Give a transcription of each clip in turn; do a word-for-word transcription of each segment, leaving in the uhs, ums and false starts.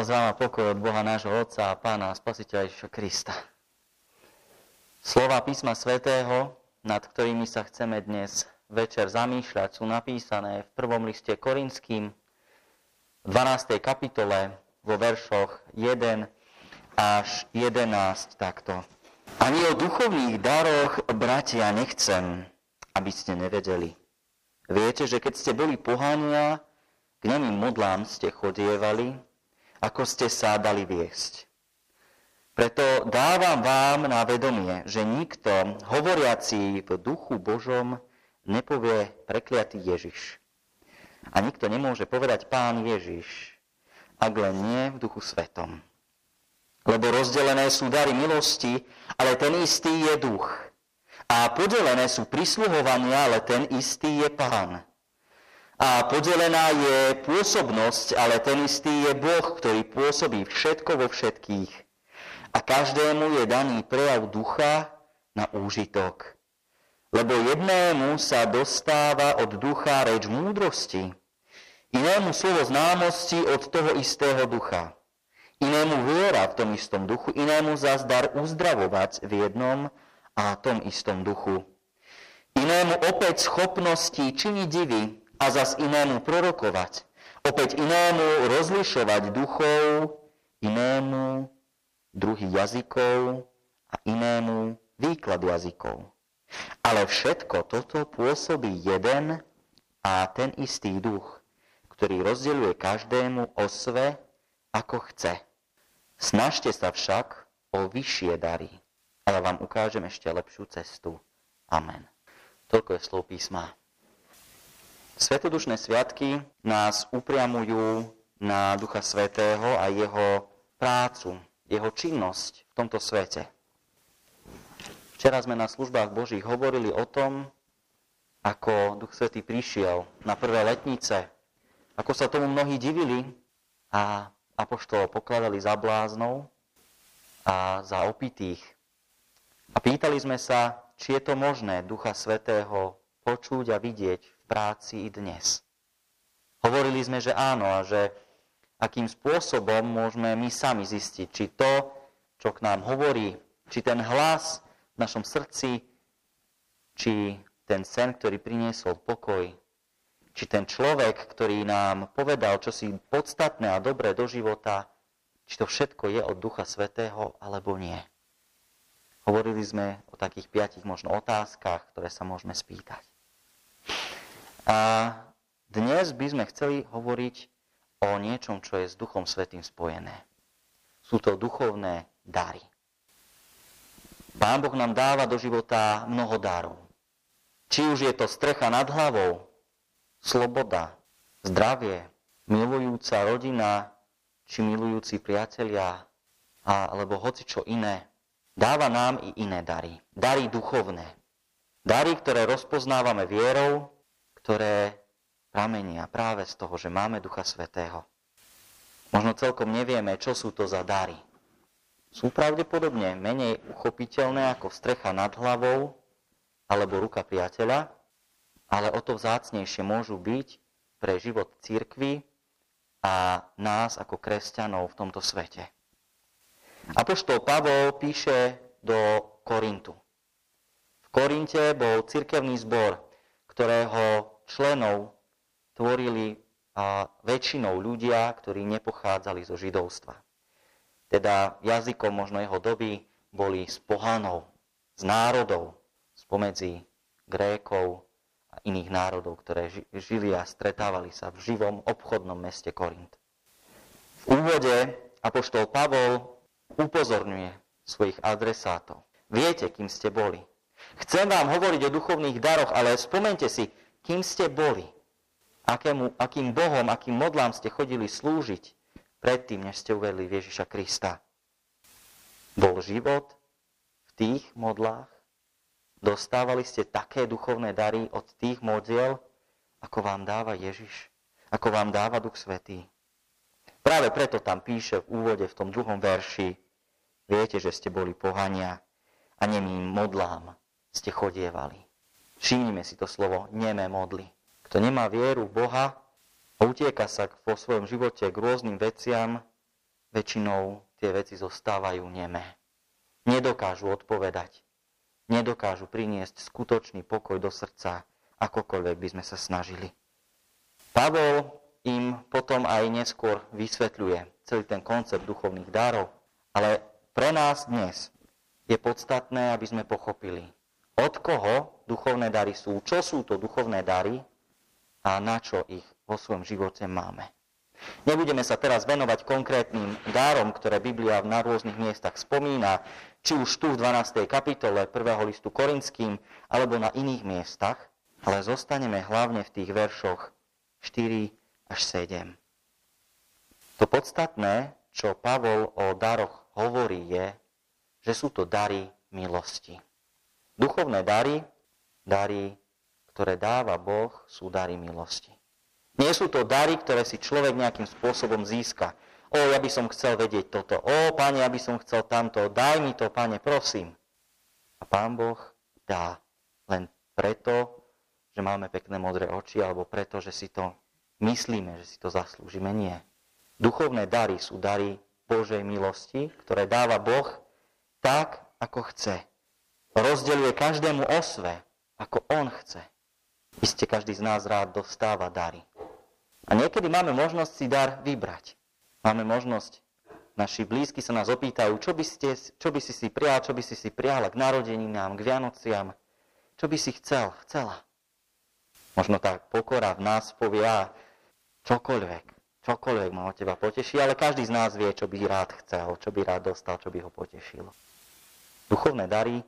Milosť vám a pokoj od Boha nášho Otca a Pána a Spasiteľa Ježiša Krista. Slová písma svätého, nad ktorými sa chceme dnes večer zamýšľať, sú napísané v prvom liste Korinským, dvanástej kapitole, vo veršoch jeden až jedenásť takto. Ani o duchovných daroch, bratia, nechcem, aby ste nevedeli. Viete, že keď ste boli pohania, k nemým modlám ste chodievali, ako ste sa dali viesť. Preto dávam vám na vedomie, že nikto, hovoriaci v duchu Božom, nepovie prekliatý Ježiš. A nikto nemôže povedať Pán Ježiš, ak len nie v duchu svetom. Lebo rozdelené sú dary milosti, ale ten istý je duch. A podelené sú prisluhovania, ale ten istý je Pán. A podelená je pôsobnosť, ale ten istý je Boh, ktorý pôsobí všetko vo všetkých. A každému je daný prejav ducha na úžitok. Lebo jednému sa dostáva od ducha reč múdrosti, inému slovo známosti od toho istého ducha, inému viera v tom istom duchu, inému zas dar uzdravovať v jednom a tom istom duchu, inému opäť schopnosti činiť divy, a zas inému prorokovať, opäť inému rozlišovať duchov, inému druhy jazykov a inému výkladu jazykov. Ale všetko toto pôsobí jeden a ten istý duch, ktorý rozdeľuje každému osve, ako chce. Snažte sa však o vyššie dary, ale vám ukážem ešte lepšiu cestu. Amen. Toľko je slov písma. Svetodušné sviatky nás upriamujú na Ducha Svätého a jeho prácu, jeho činnosť v tomto svete. Včera sme na službách Božích hovorili o tom, ako Duch Svätý prišiel na prvé letnice, ako sa tomu mnohí divili a apoštolov pokladali za bláznov a za opitých. A pýtali sme sa, či je to možné Ducha Svätého počuť a vidieť práci i dnes. Hovorili sme, že áno a že akým spôsobom môžeme my sami zistiť, či to, čo k nám hovorí, či ten hlas v našom srdci, či ten sen, ktorý priniesol pokoj, či ten človek, ktorý nám povedal čosi podstatné a dobré do života, či to všetko je od Ducha Svätého alebo nie. Hovorili sme o takých piatich možno otázkach, ktoré sa môžeme spýtať. A dnes by sme chceli hovoriť o niečom, čo je s Duchom Svätým spojené. Sú to duchovné dary. Pán Boh nám dáva do života mnoho darov. Či už je to strecha nad hlavou, sloboda, zdravie, milujúca rodina, či milujúci priatelia, alebo hocičo iné. Dáva nám i iné dary. Dary duchovné. Dary, ktoré rozpoznávame vierou, ktoré pramenia práve z toho, že máme Ducha Svätého. Možno celkom nevieme, čo sú to za dary. Sú pravdepodobne menej uchopiteľné ako strecha nad hlavou alebo ruka priateľa, ale o to vzácnejšie môžu byť pre život cirkvi a nás ako kresťanov v tomto svete. Apoštol Pavol píše do Korintu. V Korinte bol cirkevný zbor, ktorého členov tvorili a väčšinou ľudia, ktorí nepochádzali zo židovstva. Teda jazykom možno jeho doby boli z pohanov, z národov, spomedzi Grékov a iných národov, ktoré žili a stretávali sa v živom obchodnom meste Korint. V úvode apoštol Pavol upozorňuje svojich adresátov. Viete, kým ste boli. Chcem vám hovoriť o duchovných daroch, ale spomente si, kým ste boli, akému, akým Bohom, akým modlám ste chodili slúžiť predtým, než ste uverili v Ježiša Krista. Bol život v tých modlách, dostávali ste také duchovné dary od tých modiel, ako vám dáva Ježiš, ako vám dáva Duch Svätý. Práve preto tam píše v úvode, v tom druhom verši, viete, že ste boli pohania a nemým modlám ste chodievali. Všimnime si to slovo nemé modly. Kto nemá vieru v Boha, utieka sa vo svojom živote k rôznym veciam, väčšinou tie veci zostávajú nemé. Nedokážu odpovedať. Nedokážu priniesť skutočný pokoj do srdca, akokoľvek by sme sa snažili. Pavol im potom aj neskôr vysvetľuje celý ten koncept duchovných darov, ale pre nás dnes je podstatné, aby sme pochopili, od koho duchovné dary sú, čo sú to duchovné dary a na čo ich vo svojom živote máme. Nebudeme sa teraz venovať konkrétnym dárom, ktoré Biblia na rôznych miestach spomína, či už tu v dvanástej kapitole prvého listu Korinským, alebo na iných miestach, ale zostaneme hlavne v tých veršoch štyri až sedem. To podstatné, čo Pavol o daroch hovorí, je, že sú to dary milosti. Duchovné dary, dary, ktoré dáva Boh, sú dary milosti. Nie sú to dary, ktoré si človek nejakým spôsobom získa. O, ja by som chcel vedieť toto. O, Pane, ja by som chcel tamto. Daj mi to, Pane, prosím. A Pán Boh dá len preto, že máme pekné modré oči, alebo preto, že si to myslíme, že si to zaslúžime. Nie. Duchovné dary sú dary Božej milosti, ktoré dáva Boh tak, ako chce. Rozdeľuje každému osve, ako on chce. Iste každý z nás rád dostáva dary. A niekedy máme možnosť si dar vybrať. Máme možnosť, naši blízky sa nás opýtajú, čo by, ste, čo by si si prial, čo by si si priala k narodeninám, k Vianociam, čo by si chcel, chcela. Možno tá pokora v nás povie, a čokoľvek, čokoľvek ma od teba poteší, ale každý z nás vie, čo by rád chcel, čo by rád dostal, čo by ho potešilo. Duchovné dary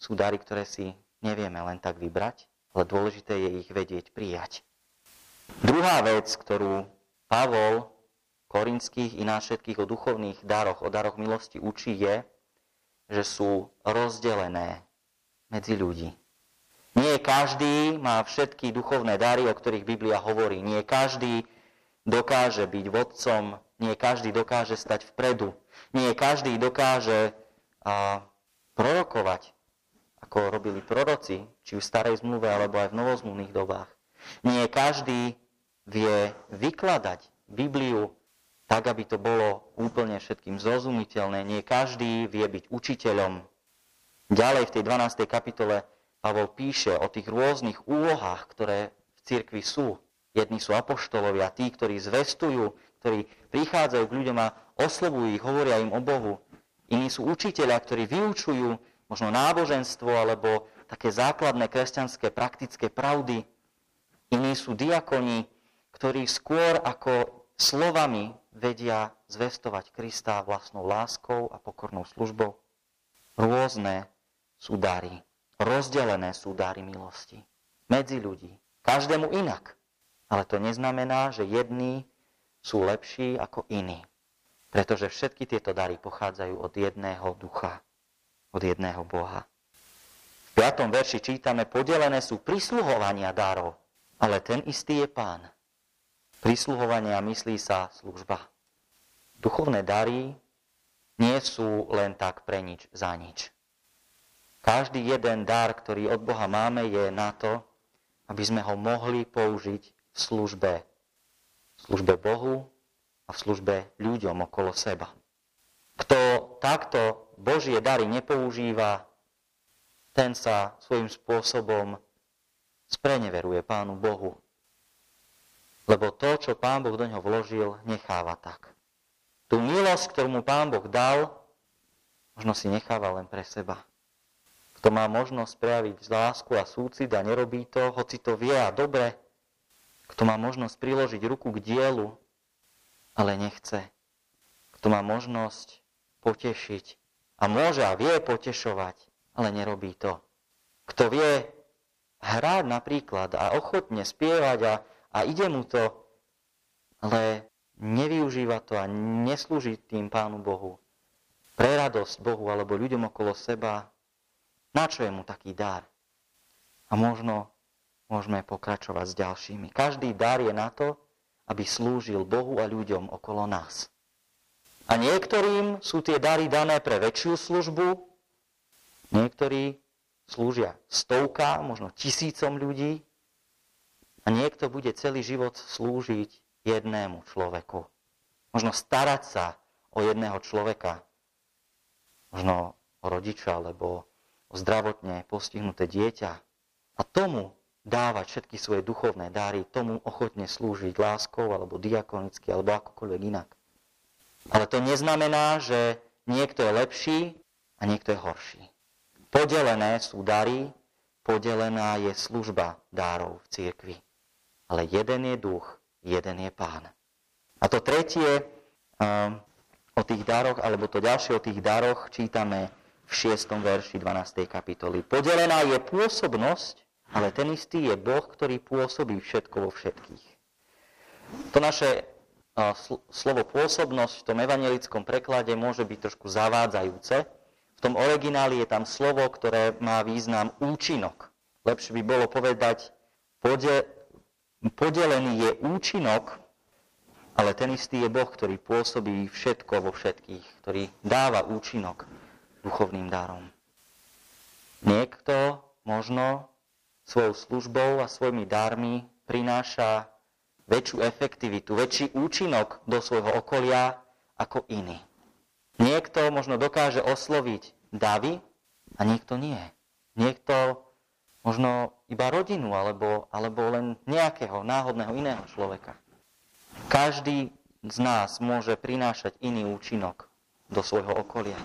sú dary, ktoré si nevieme len tak vybrať, ale dôležité je ich vedieť prijať. Druhá vec, ktorú Pavol Korinských i nás všetkých o duchovných daroch, o daroch milosti učí, je, že sú rozdelené medzi ľudí. Nie každý má všetky duchovné dary, o ktorých Biblia hovorí. Nie každý dokáže byť vodcom, nie každý dokáže stať vpredu, nie každý dokáže a, prorokovať, ako robili proroci, či v starej zmluve, alebo aj v novozmluvných dobách. Nie každý vie vykladať Bibliu tak, aby to bolo úplne všetkým zrozumiteľné. Nie každý vie byť učiteľom. Ďalej v tej dvanástej kapitole Pavol píše o tých rôznych úlohách, ktoré v cirkvi sú. Jedni sú apoštolovia, tí, ktorí zvestujú, ktorí prichádzajú k ľuďom a oslovujú ich, hovoria im o Bohu. Iní sú učiteľia, ktorí vyučujú možno náboženstvo, alebo také základné kresťanské praktické pravdy. Iní sú diakoni, ktorí skôr ako slovami vedia zvestovať Krista vlastnou láskou a pokornou službou. Rôzne sú dary. Rozdelené sú dary milosti. Medzi ľudí. Každému inak. Ale to neznamená, že jedni sú lepší ako iní. Pretože všetky tieto dary pochádzajú od jedného ducha. Od jedného Boha. V piatom verši čítame, podelené sú prisluhovania darov, ale ten istý je Pán. Prisluhovania myslí sa služba. Duchovné dary nie sú len tak pre nič za nič. Každý jeden dar, ktorý od Boha máme, je na to, aby sme ho mohli použiť v službe. V službe Bohu a v službe ľuďom okolo seba. Kto takto Božie dary nepoužíva, ten sa svojím spôsobom spreneveruje Pánu Bohu. Lebo to, čo Pán Boh do ňoho vložil, necháva tak. Tú milosť, ktorú mu Pán Boh dal, možno si necháva len pre seba. Kto má možnosť prejaviť lásku a súcit a nerobí to, hoci to vie a dobre, kto má možnosť priložiť ruku k dielu, ale nechce. Kto má možnosť potešiť a môže a vie potešovať, ale nerobí to. Kto vie hrať napríklad a ochotne spievať a, a ide mu to, ale nevyužíva to a neslúži tým Pánu Bohu. Pre radosť Bohu alebo ľuďom okolo seba, na čo je mu taký dar? A možno môžeme pokračovať s ďalšími. Každý dar je na to, aby slúžil Bohu a ľuďom okolo nás. A niektorým sú tie dary dané pre väčšiu službu, niektorí slúžia stovka, možno tisícom ľudí a niekto bude celý život slúžiť jednému človeku. Možno starať sa o jedného človeka, možno o rodiča alebo o zdravotne postihnuté dieťa, a tomu dávať všetky svoje duchovné dary, tomu ochotne slúžiť láskou alebo diakonicky alebo akokoľvek inak. Ale to neznamená, že niekto je lepší a niekto je horší. Podelené sú dary, podelená je služba dárov v cirkvi. Ale jeden je duch, jeden je pán. A to tretie um, o tých daroch, alebo to ďalšie o tých daroch čítame v šiestom verši dvanástej kapitoly. Podelená je pôsobnosť, ale ten istý je Boh, ktorý pôsobí všetko vo všetkých. To naše slovo pôsobnosť v tom evanjelickom preklade môže byť trošku zavádzajúce. V tom origináli je tam slovo, ktoré má význam účinok. Lepšie by bolo povedať, podelený je účinok, ale ten istý je Boh, ktorý pôsobí všetko vo všetkých, ktorý dáva účinok duchovným darom. Niekto možno svojou službou a svojimi darmi prináša väčšiu efektivitu, väčší účinok do svojho okolia ako iný. Niekto možno dokáže osloviť davy a niekto nie. Niekto možno iba rodinu alebo, alebo len nejakého náhodného iného človeka. Každý z nás môže prinášať iný účinok do svojho okolia.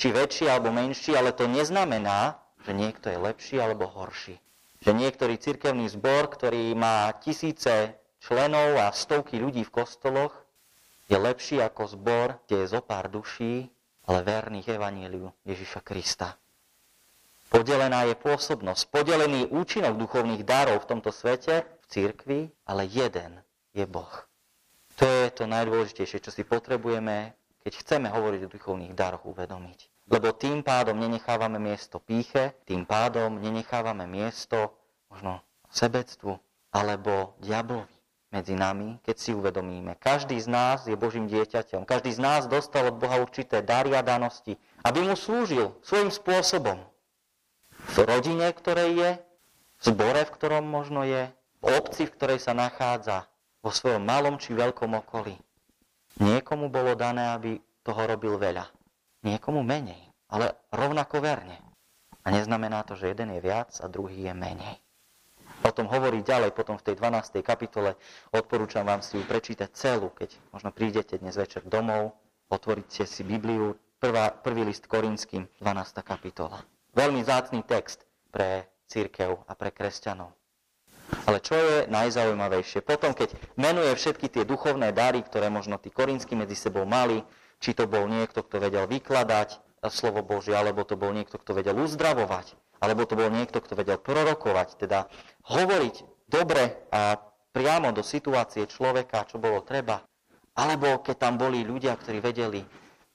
Či väčší alebo menší, ale to neznamená, že niekto je lepší alebo horší. Že niektorý cirkevný zbor, ktorý má tisíce členov a stovky ľudí v kostoloch, je lepší ako zbor, kde je zopár duší, ale verných evaníliu Ježiša Krista. Podelená je pôsobnosť, podelený účinok duchovných darov v tomto svete, v cirkvi, ale jeden je Boh. To je to najdôležitejšie, čo si potrebujeme, keď chceme hovoriť o duchovných daroch, uvedomiť. Lebo tým pádom nenechávame miesto pýche, tým pádom nenechávame miesto možno sebectvu alebo diablovi medzi nami, keď si uvedomíme. Každý z nás je Božím dieťaťom. Každý z nás dostal od Boha určité dary a danosti, aby mu slúžil svojím spôsobom. V rodine, ktorej je, v zbore, v ktorom možno je, v obci, v ktorej sa nachádza, vo svojom malom či veľkom okolí. Niekomu bolo dané, aby toho robil veľa. Niekomu menej, ale rovnako verne. A neznamená to, že jeden je viac a druhý je menej. O tom hovorí ďalej, potom v tej dvanástej kapitole. Odporúčam vám si ju prečítať celú, keď možno prídete dnes večer domov, otvoríte si Bibliu, prvá, prvý list Korinským, dvanásta kapitola. Veľmi vzácny text pre cirkev a pre kresťanov. Ale čo je najzaujímavejšie? Potom, keď menuje všetky tie duchovné dary, ktoré možno tí Korinskí medzi sebou mali, či to bol niekto, kto vedel vykladať slovo Božie, alebo to bol niekto, kto vedel uzdravovať, alebo to bol niekto, kto vedel prorokovať, teda hovoriť dobre a priamo do situácie človeka, čo bolo treba, alebo keď tam boli ľudia, ktorí vedeli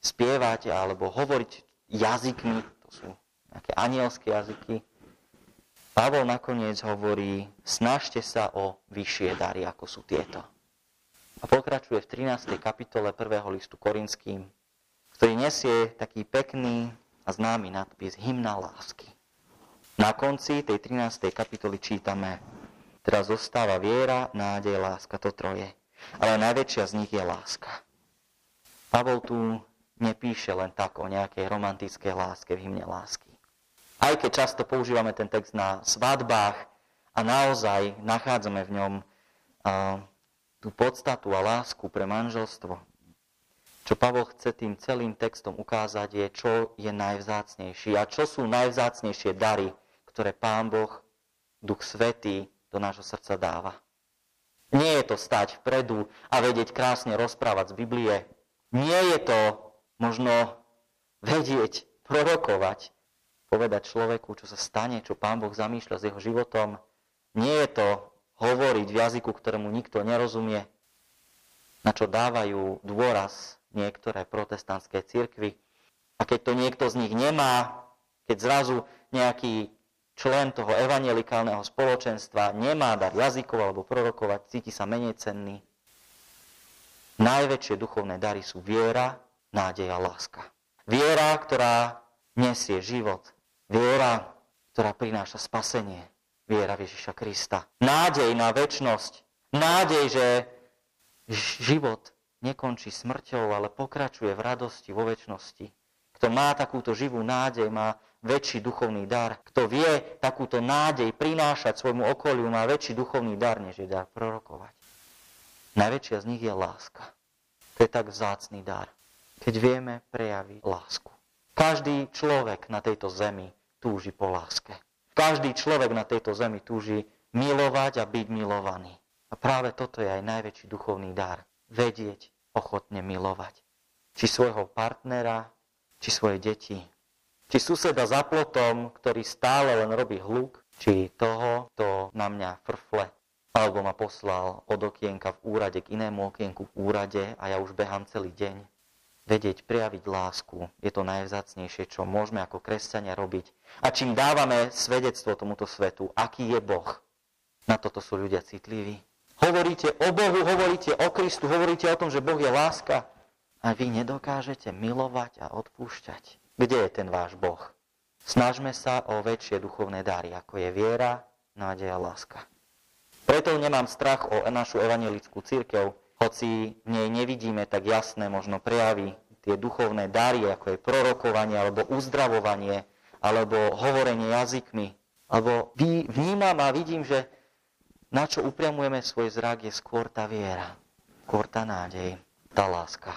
spievať alebo hovoriť jazykmi, to sú nejaké anielské jazyky. Pavol nakoniec hovorí, snažte sa o vyššie dary, ako sú tieto. A pokračuje v trinástej kapitole prvého listu Korinským, ktorý nesie taký pekný a známy nadpis Hymna lásky. Na konci tej trinástej kapitoly čítame, teraz zostáva viera, nádej, láska, to troje. Ale najväčšia z nich je láska. Pavol tu nepíše len tak o nejakej romantickej láske v Hymne lásky. Aj keď často používame ten text na svadbách a naozaj nachádzame v ňom a, tú podstatu a lásku pre manželstvo, čo Pavol chce tým celým textom ukázať je, čo je najvzácnejšie a čo sú najvzácnejšie dary, ktoré Pán Boh, Duch Svätý, do nášho srdca dáva. Nie je to stať vpredu a vedieť krásne rozprávať z Biblie. Nie je to možno vedieť prorokovať, povedať človeku, čo sa stane, čo Pán Boh zamýšľa s jeho životom. Nie je to hovoriť v jazyku, ktorému nikto nerozumie, na čo dávajú dôraz niektoré protestantské cirkvi. A keď to niekto z nich nemá, keď zrazu nejaký člen toho evanjelikálneho spoločenstva nemá dar jazykov alebo prorokovať, cíti sa menej cenný. Najväčšie duchovné dary sú viera, nádej a láska. Viera, ktorá nesie život. Viera, ktorá prináša spasenie. Viera v Ježiša Krista. Nádej na večnosť. Nádej, že život nekončí smrťou, ale pokračuje v radosti vo večnosti. Kto má takúto živú nádej, má väčší duchovný dar. Kto vie takúto nádej prinášať svojmu okoliu, má väčší duchovný dar, než je dar prorokovať. Najväčšia z nich je láska. To je tak vzácny dar, keď vieme prejaviť lásku. Každý človek na tejto zemi túži po láske. Každý človek na tejto zemi túži milovať a byť milovaný. A práve toto je aj najväčší duchovný dar. Vedieť ochotne milovať. Či svojho partnera, či svoje deti, či suseda za plotom, ktorý stále len robí hluk, či toho, kto na mňa frfle, alebo ma poslal od okienka v úrade k inému okienku v úrade a ja už behám celý deň. Vedieť prejaviť lásku je to najvzácnejšie, čo môžeme ako kresťania robiť. A čím dávame svedectvo tomuto svetu, aký je Boh. Na toto sú ľudia citliví. Hovoríte o Bohu, hovoríte o Kristu, hovoríte o tom, že Boh je láska, a vy nedokážete milovať a odpúšťať. Kde je ten váš Boh? Snažme sa o väčšie duchovné dary, ako je viera, nádej a láska. Preto nemám strach o našu evanjelickú cirkev, hoci v nej nevidíme tak jasné možno prejavy tie duchovné dary, ako je prorokovanie, alebo uzdravovanie, alebo hovorenie jazykmi. Alebo vnímam a vidím, že na čo upriamujeme svoj zrak je skôr tá viera, skôr tá nádej, tá láska.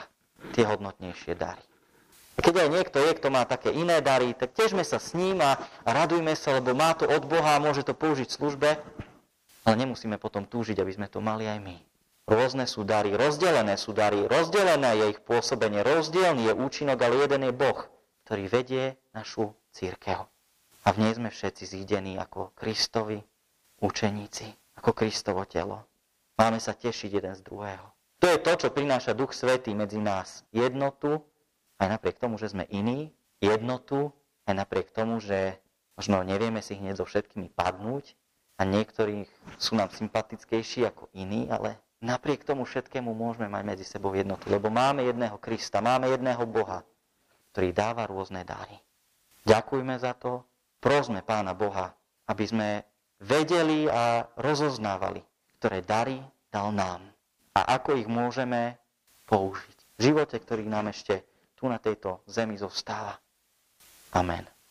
Tie hodnotnejšie dary. A keď aj niekto je, kto má také iné dary, tak tiežme sa s ním a radujme sa, lebo má to od Boha a môže to použiť v službe, ale nemusíme potom túžiť, aby sme to mali aj my. Rôzne sú dary, rozdelené sú dary, rozdelené je ich pôsobenie, rozdielny je účinok, ale jeden je Boh, ktorý vedie našu cirkev. A v nej sme všetci zídení ako Kristovi učeníci, ako Kristovo telo. Máme sa tešiť jeden z druhého. To je to, čo prináša Duch Svätý medzi nás. Jednotu, aj napriek tomu, že sme iní. Jednotu, aj napriek tomu, že možno nevieme si hneď so všetkými padnúť a niektorí sú nám sympatickejší ako iní, ale napriek tomu všetkému môžeme mať medzi sebou jednotu, lebo máme jedného Krista, máme jedného Boha, ktorý dáva rôzne dary. Ďakujme za to, prosme Pána Boha, aby sme vedeli a rozoznávali, ktoré dary dal nám. A ako ich môžeme použiť v živote, ktorý nám ešte tu na tejto zemi zostáva. Amen.